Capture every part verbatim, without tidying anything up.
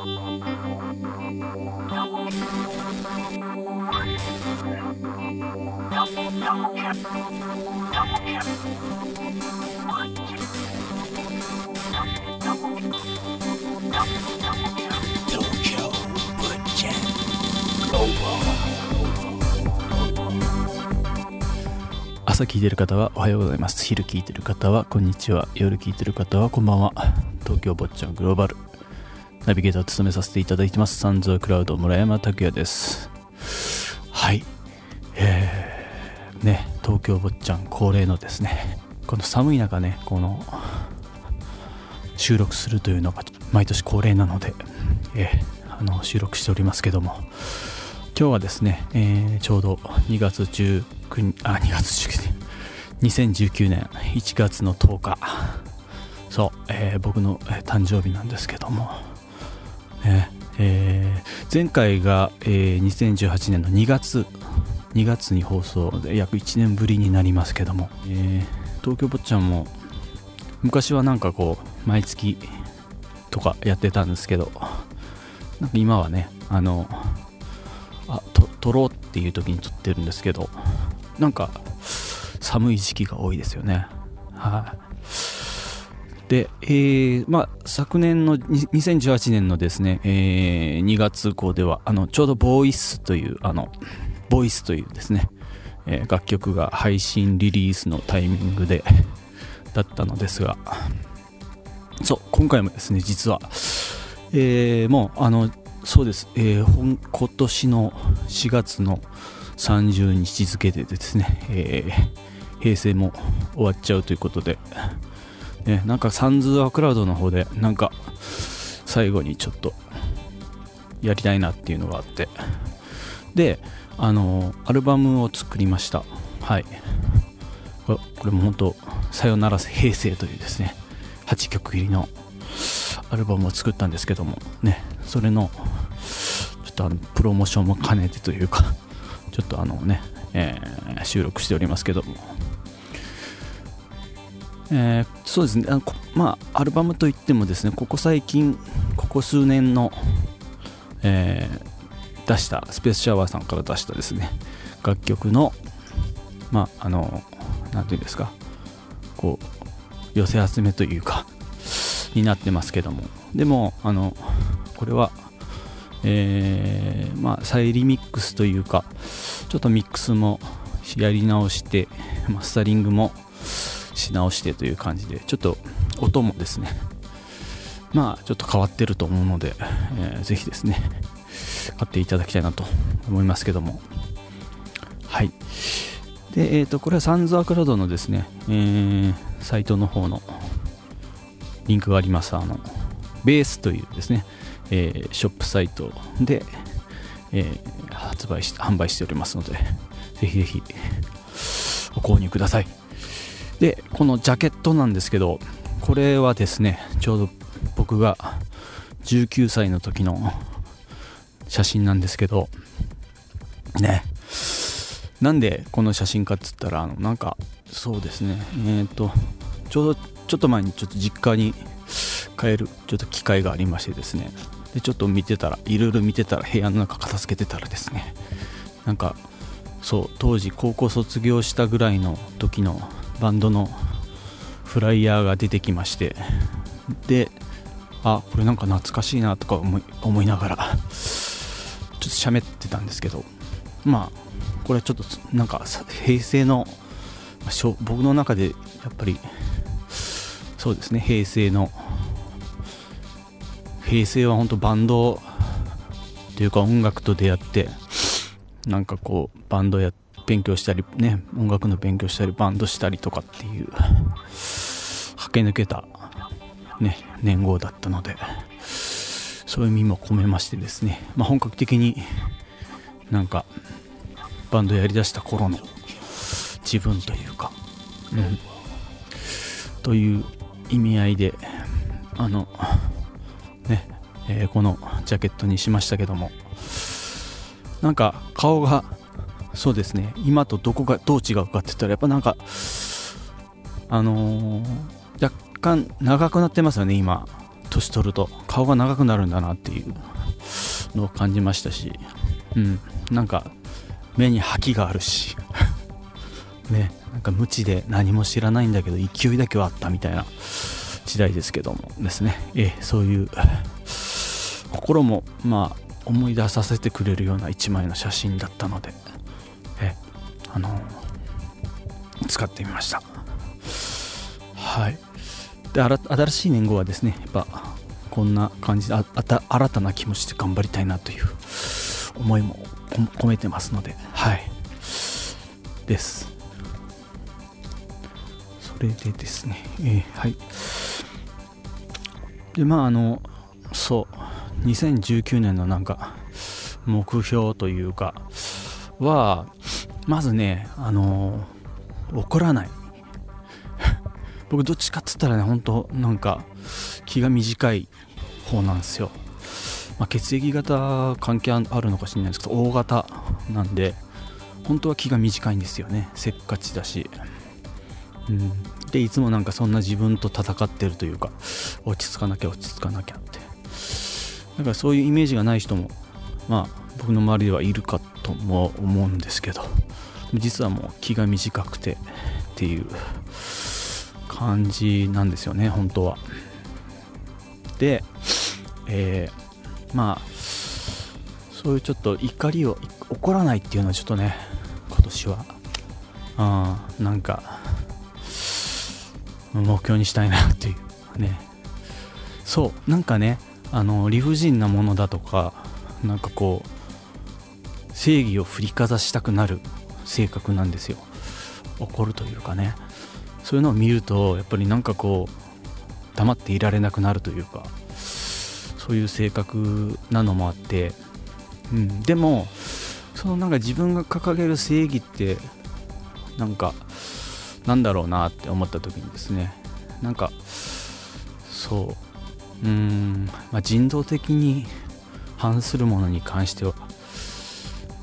朝聞いてる方はおはようございます。昼聞いてる方はこんにちは。夜聞いてる方はこんばんは。東京坊ちゃんグローバルナビゲーターを務めさせていただいてますサンズクラウド村山拓也です。はい、えー、ね、東京坊ちゃん恒例のですね、この寒い中ね、この収録するというのが毎年恒例なので、えー、あの収録しておりますけども、今日はですね、えー、ちょうどにせんじゅうきゅうねんいちがつのとおか、そう、えー、僕の誕生日なんですけども、ねえー、前回が、えー、にせんじゅうはちねんのにがつに放送で約いちねんぶりになりますけども、えー、東京坊ちゃんも昔はなんかこう毎月とかやってたんですけど、なんか今はね、あのあと撮ろうっていう時に撮ってるんですけど、なんか寒い時期が多いですよね。はい、あ。で、えー、まあ昨年のにせんじゅうはちねんのですね、えー、にがつ号ではあのちょうどボイスというあのボイスというですね、えー、楽曲が配信リリースのタイミングでだったのですが、そう今回もですね実は、えー、もうあのそうです、えー、今年のしがつのさんじゅうにち付でですね、えー、平成も終わっちゃうということで、ね、なんかサンズアクラウドの方でなんか最後にちょっとやりたいなっていうのがあって、であのアルバムを作りました。はい、これ、これも本当さよなら平成というですねはちきょく入りのアルバムを作ったんですけどもね、それのちょっとあのプロモーションも兼ねてというか、ちょっとあのね、えー、収録しておりますけども、えー、そうですね、あのまあアルバムといってもですね、ここ最近ここ数年の、えー、出したスペースシャワーさんから出したですね楽曲のまああのなんていうんですか、こう寄せ集めというかになってますけども、でもあのこれは、えー、まあ再リミックスというか、ちょっとミックスもやり直してマスタリングもし直してという感じで、ちょっと音もですねまあちょっと変わってると思うので、えー、ぜひですね買っていただきたいなと思いますけども、はい。で、えーと、これはサンズアクラウドのですね、えー、サイトの方のリンクがあります。あのベースというですね、えー、ショップサイトで、えー、発売し販売しておりますので、ぜひぜひご購入ください。でこのジャケットなんですけど、これはですねちょうど僕がじゅうきゅうさいの時の写真なんですけどね。なんでこの写真かっつったら、あのなんかそうですね、えーとちょうどちょっと前にちょっと実家に帰るちょっと機会がありましてですね、でちょっと見てたらいろいろ見てたら部屋の中片付けてたらですね、なんかそう当時高校卒業したぐらいの時のバンドのフライヤーが出てきまして、であこれなんか懐かしいなとか思い、思いながらちょっと喋ってたんですけど、まあこれちょっとなんか平成の僕の中でやっぱりそうですね、平成の平成は本当バンドというか音楽と出会って、なんかこうバンドや勉強したりね、音楽の勉強したりバンドしたりとかっていう駆け抜けたね年号だったので、そういう意味も込めましてですね、まあ本格的になんかバンドやりだした頃の自分というか、うん、という意味合いであのね、えー、このジャケットにしましたけども、なんか顔がそうですね今とどこがどう違うかって言ったら、やっぱなんかあのー、若干長くなってますよね今年取ると顔が長くなるんだなっていうのを感じましたし、うん、なんか目に覇気があるしね、なんか無知で何も知らないんだけど勢いだけはあったみたいな時代ですけどもですね、えそういう心もまあ思い出させてくれるような一枚の写真だったので、えあの使ってみました。はい。で、新しい年号はですね、やっぱこんな感じであた新たな気持ちで頑張りたいなという思いも込めてますので、はいです。それでですね、えー、はい。で、まああのそうにせんじゅうきゅうねんのなんか目標というかはまずね、あの怒らない。僕どっちかっつったらね、本当なんか気が短い方なんですよ。まあ、血液型関係あるのかしれないんですけど、O型なんで本当は気が短いんですよね。せっかちだし、うん、でいつもなんかそんな自分と戦ってるというか、落ち着かなきゃ落ち着かなきゃって、だからそういうイメージがない人もまあ僕の周りではいるかとも思うんですけど、実はもう気が短くてっていう感じなんですよね本当は。で、えー、まあそういうちょっと怒りを怒らないっていうのはちょっとね今年はあなんか目標にしたいなっていうね。そうなんかね、あの理不尽なものだとか、なんかこう正義を振りかざしたくなる性格なんですよ。怒るというかね、そういうのを見るとやっぱりなんかこう黙っていられなくなるというか、そういう性格なのもあって、うん、でもそのなんか自分が掲げる正義ってなんかなんだろうなって思った時にですね、なんかそううーん、まあ、人道的に反するものに関しては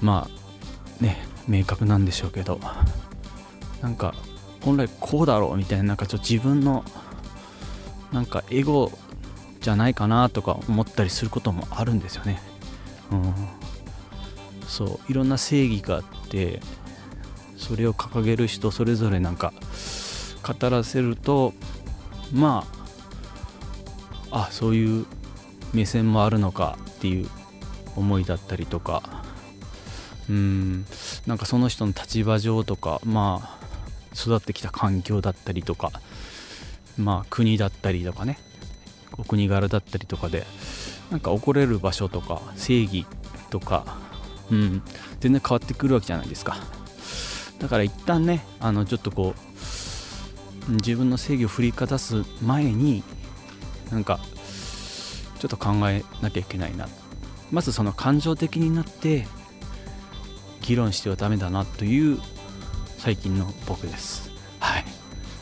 まあね明確なんでしょうけど、なんか本来こうだろうみたいな、なんかちょっと自分のなんかエゴじゃないかなとか思ったりすることもあるんですよね、うん、そういろんな正義があって、それを掲げる人それぞれなんか語らせると、まああそういう目線もあるのかっていう思いだったりとか、うん、なんかその人の立場上とか、まあ育ってきた環境だったりとか、まあ国だったりとかね、お国柄だったりとかで、なんか怒れる場所とか正義とか、うん、全然変わってくるわけじゃないですか。だから一旦ね、あのちょっとこう自分の正義を振りかざす前になんかちょっと考えなきゃいけないな、まずその感情的になって議論してはダメだなという最近の僕です。はい。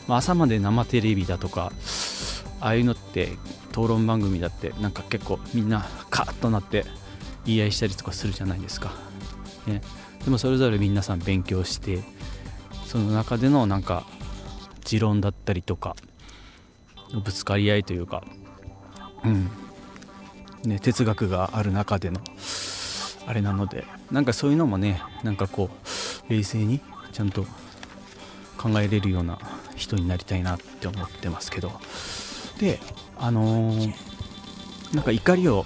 まあ、朝まで生テレビだとか、ああいうのって討論番組だってなんか結構みんなカーッとなって言い合いしたりとかするじゃないですか。ね、でもそれぞれ皆さん勉強して、その中でのなんか持論だったりとか、ぶつかり合いというか、うん、ね、哲学がある中でのあれなので、なんかそういうのもね、なんかこう冷静にちゃんと考えれるような人になりたいなって思ってますけど、で、あのー、なんか怒りを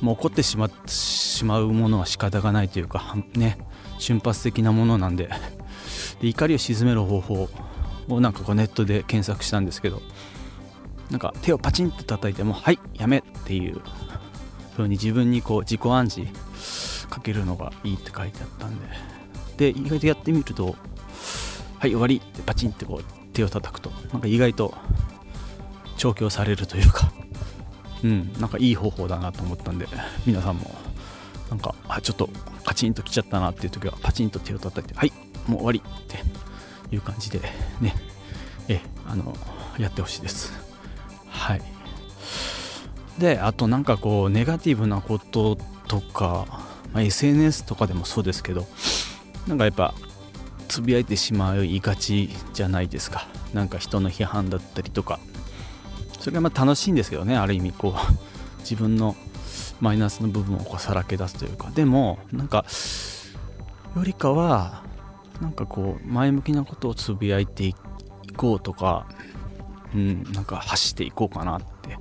もう怒ってしま、しまうものは仕方がないというかね、瞬発的なものなんで、で怒りを鎮める方法をなんかこうネットで検索したんですけど、なんか手をパチンと叩いてもはいやめっていう風に自分にこう自己暗示かけるのがいいって書いてあったんで。で意外とやってみると、はい終わりってパチンってこう手を叩くと、なんか意外と調教されるというか、うん、なんかいい方法だなと思ったんで、皆さんもなんかあちょっとパチンと来ちゃったなっていう時はパチンと手を叩いてはいもう終わりっていう感じでね、えあのやってほしいです。はい。であとなんかこうネガティブなこととか、まあ、エスエヌエス とかでもそうですけど、なんかやっぱつぶやいてしまいがちじゃないですか。なんか人の批判だったりとか、それがまあ楽しいんですけどね、ある意味こう自分のマイナスの部分をこうさらけ出すというか。でもなんかよりかはなんかこう前向きなことをつぶやいていこうとか、うん、なんか走っていこうかなって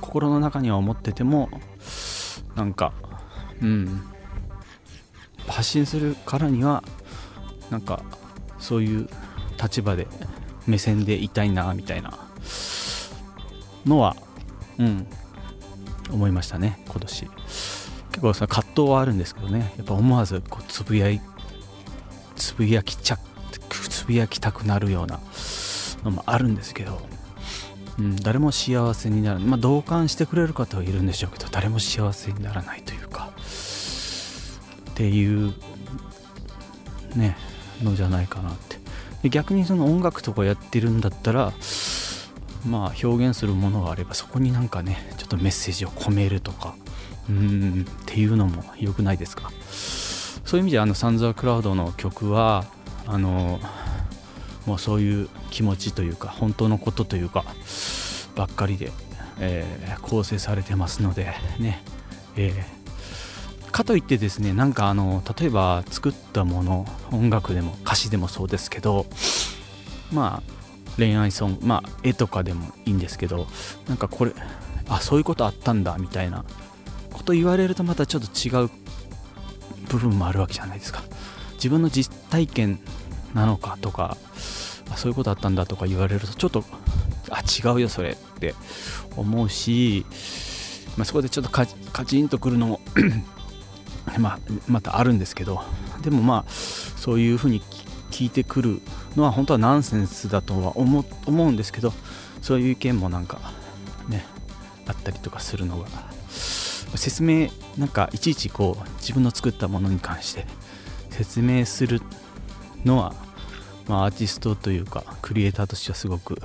心の中には思ってても、なんか、うん、発信するからにはなんかそういう立場で目線でいたいなみたいなのは、うん、思いましたね。今年結構その葛藤はあるんですけどね、やっぱ思わずこうつぶやいつぶやきちゃつぶやきたくなるようなのもあるんですけど、うん、誰も幸せにならない、まあ、同感してくれる方はいるんでしょうけど、誰も幸せにならないというかっていうねのじゃないかなって。で逆にその音楽とかやってるんだったら、まあ表現するものがあればそこになんかねちょっとメッセージを込めるとか、うーんっていうのも良くないですか。そういう意味であのサンズアクラウドの曲はあのもうそういう気持ちというか本当のことというかばっかりで、えー、構成されてますのでね、えー、かといってですね、なんかあの例えば作ったもの音楽でも歌詞でもそうですけど、まあ恋愛ソング、まあ絵とかでもいいんですけど、なんかこれあそういうことあったんだみたいなこと言われるとまたちょっと違う部分もあるわけじゃないですか。自分の実体験なのかとか、あそういうことあったんだとか言われるとちょっとあ違うよそれって思うし、まあ、そこでちょっとカチ、カチンとくるのもまあまたあるんですけど、でもまあそういうふうに聞いてくるのは本当はナンセンスだとは 思, 思うんですけど、そういう意見もなんかねあったりとかするのが、説明なんかいちいちこう自分の作ったものに関して説明するのは、まあ、アーティストというかクリエイターとしてはすごく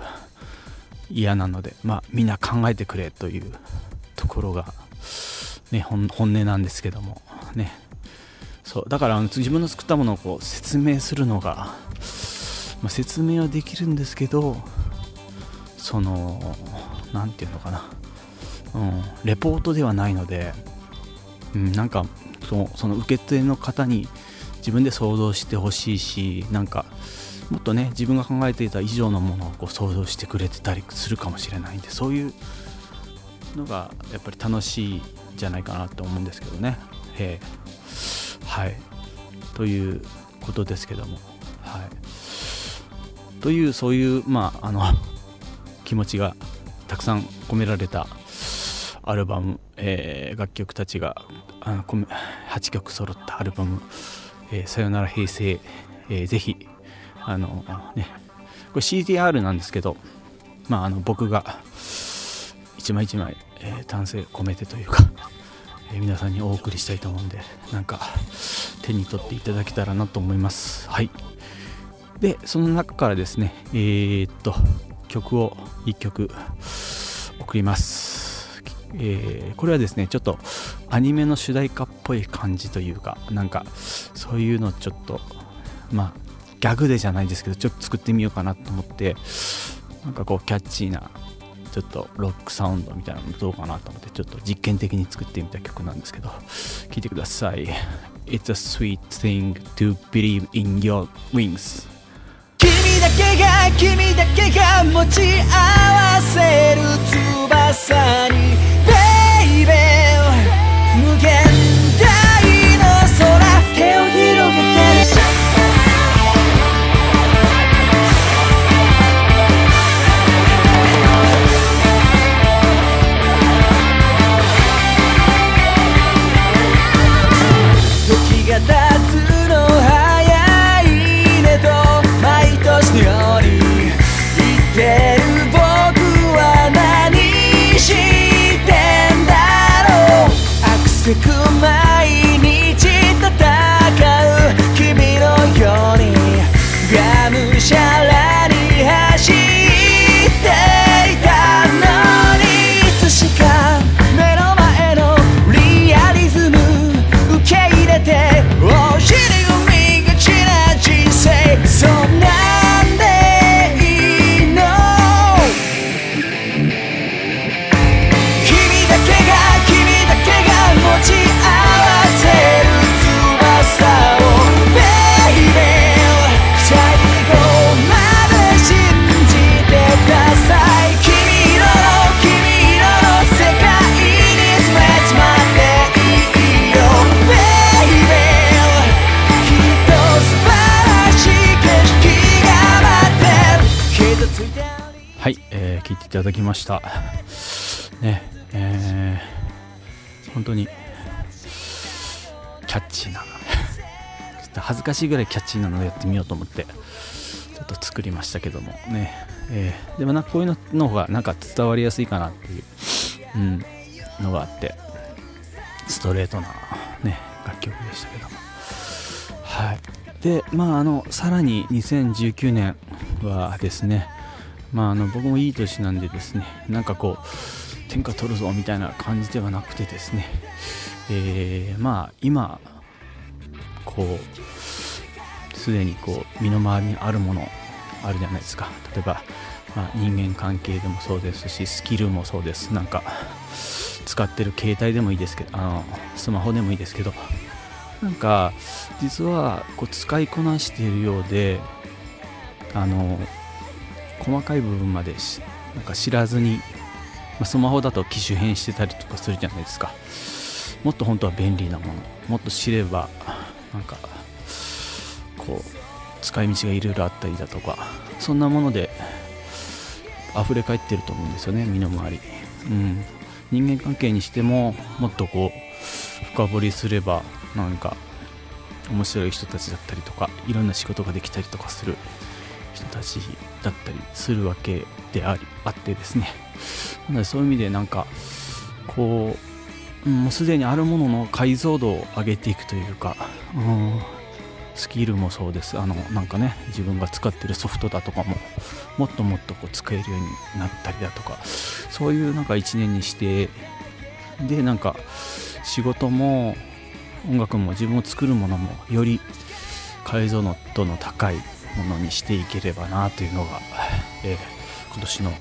嫌なので、まあ、みんな考えてくれというところが、ね、本音なんですけどもね。そうだから自分の作ったものをこう説明するのが、まあ、説明はできるんですけど、そのなんていうのかな、うん、レポートではないので、うん、なんかその、その受け手の方に自分で想像してほしいし、なんかもっとね自分が考えていた以上のものをこう想像してくれてたりするかもしれないんで、そういうのがやっぱり楽しいんじゃないかなと思うんですけどね。へー、はいということですけども、はいというそういうまああの気持ちがたくさん込められたアルバム、えー、楽曲たちがあのはちきょく揃ったアルバム、えー、さよなら平成、えー、ぜひあのねこれ シーディーアール なんですけど、まああの僕が一枚一枚、えー、丹精込めてというか、えー、皆さんにお送りしたいと思うんで、なんか手に取っていただけたらなと思います。はい。でその中からですね、えー、っと曲をいっきょく送ります。えー、これはですねちょっとアニメの主題歌っぽい感じというか、なんかそういうのちょっとまあギャグでじゃないですけどちょっと作ってみようかなと思って、なんかこうキャッチーなちょっとロックサウンドみたいなのどうかなと思ってちょっと実験的に作ってみた曲なんですけど、聴いてください。 It's a sweet thing to believe in your wings。 君だけが君だけが持ち合わせる翼にただきましたね。えー、本当にキャッチーなちょっと恥ずかしいぐらいキャッチーなのをやってみようと思ってちょっと作りましたけどもね、えー、でもなこういうのの方がなんか伝わりやすいかなっていう、うん、のがあってストレートな、ね、楽曲でしたけども、はい。でまああのさらににせんじゅうきゅうねんはですね、まああの僕もいい年なんでですね、なんかこう天下取るぞみたいな感じではなくてですね、えー、まあ今こうすでにこう身の回りにあるものあるじゃないですか。例えば、まあ、人間関係でもそうですしスキルもそうです。なんか使ってる携帯でもいいですけど、あのスマホでもいいですけど、なんか実はこう使いこなしているようで、あの細かい部分までなんか知らずに、まあ、スマホだと機種変してたりとかするじゃないですか。もっと本当は便利なもの、もっと知ればなんかこう使い道がいろいろあったりだとか、そんなもので溢れ返ってると思うんですよね、身の回り、うん、人間関係にしてももっとこう深掘りすればなんか面白い人たちだったりとか、いろんな仕事ができたりとかする人たちだったりするわけでありあってですね、なのでそういう意味でなんかこうもうすでにあるものの解像度を上げていくというか、うん、スキルもそうです。あのなんかね自分が使ってるソフトだとかももっともっとこう使えるようになったりだとか、そういうなんかいちねんにしてで、なんか仕事も音楽も自分を作るものもより解像度の高いものにしていければなというのが、えー、今年の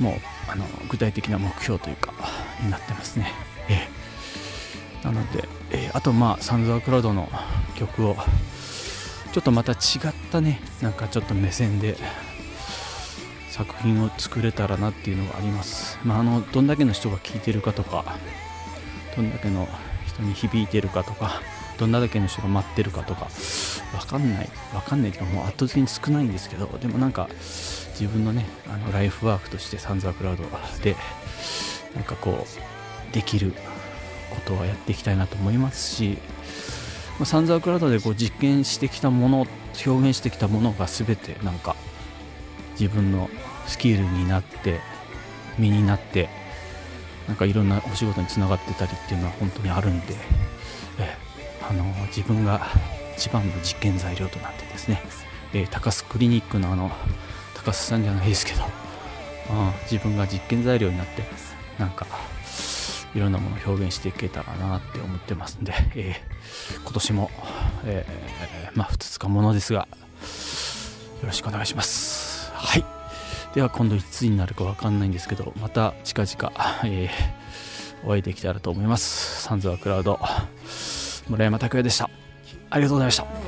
もうあの具体的な目標というかになってますね、えー、なので、えー、あとまあサンズアクラウドの曲をちょっとまた違ったね、なんかちょっと目線で作品を作れたらなっていうのがあります。まあ、あのどんだけの人が聴いてるかとか、どんだけの人に響いてるかとか、どんなだけの人が待ってるかとか分かんない分かんないというかもう圧倒的に少ないんですけど、でもなんか自分のねあのライフワークとしてサンズアクラウドでなんかこうできることはやっていきたいなと思いますし、サンズアクラウドでこう実験してきたもの、表現してきたものが全てなんか自分のスキルになって身になってなんかいろんなお仕事につながってたりっていうのは本当にあるんで、えあの自分が一番の実験材料となってですね、えー、高須クリニックのあの高須さんじゃないですけど、うん、自分が実験材料になってなんかいろんなものを表現していけたらなって思ってますんで、えー、今年も、えー、まあふつかものですがよろしくお願いします。はい、では今度いつになるか分かんないんですけど、また近々、えー、お会いできたらと思います。サンズアクラウド村山拓也でした。ありがとうございました。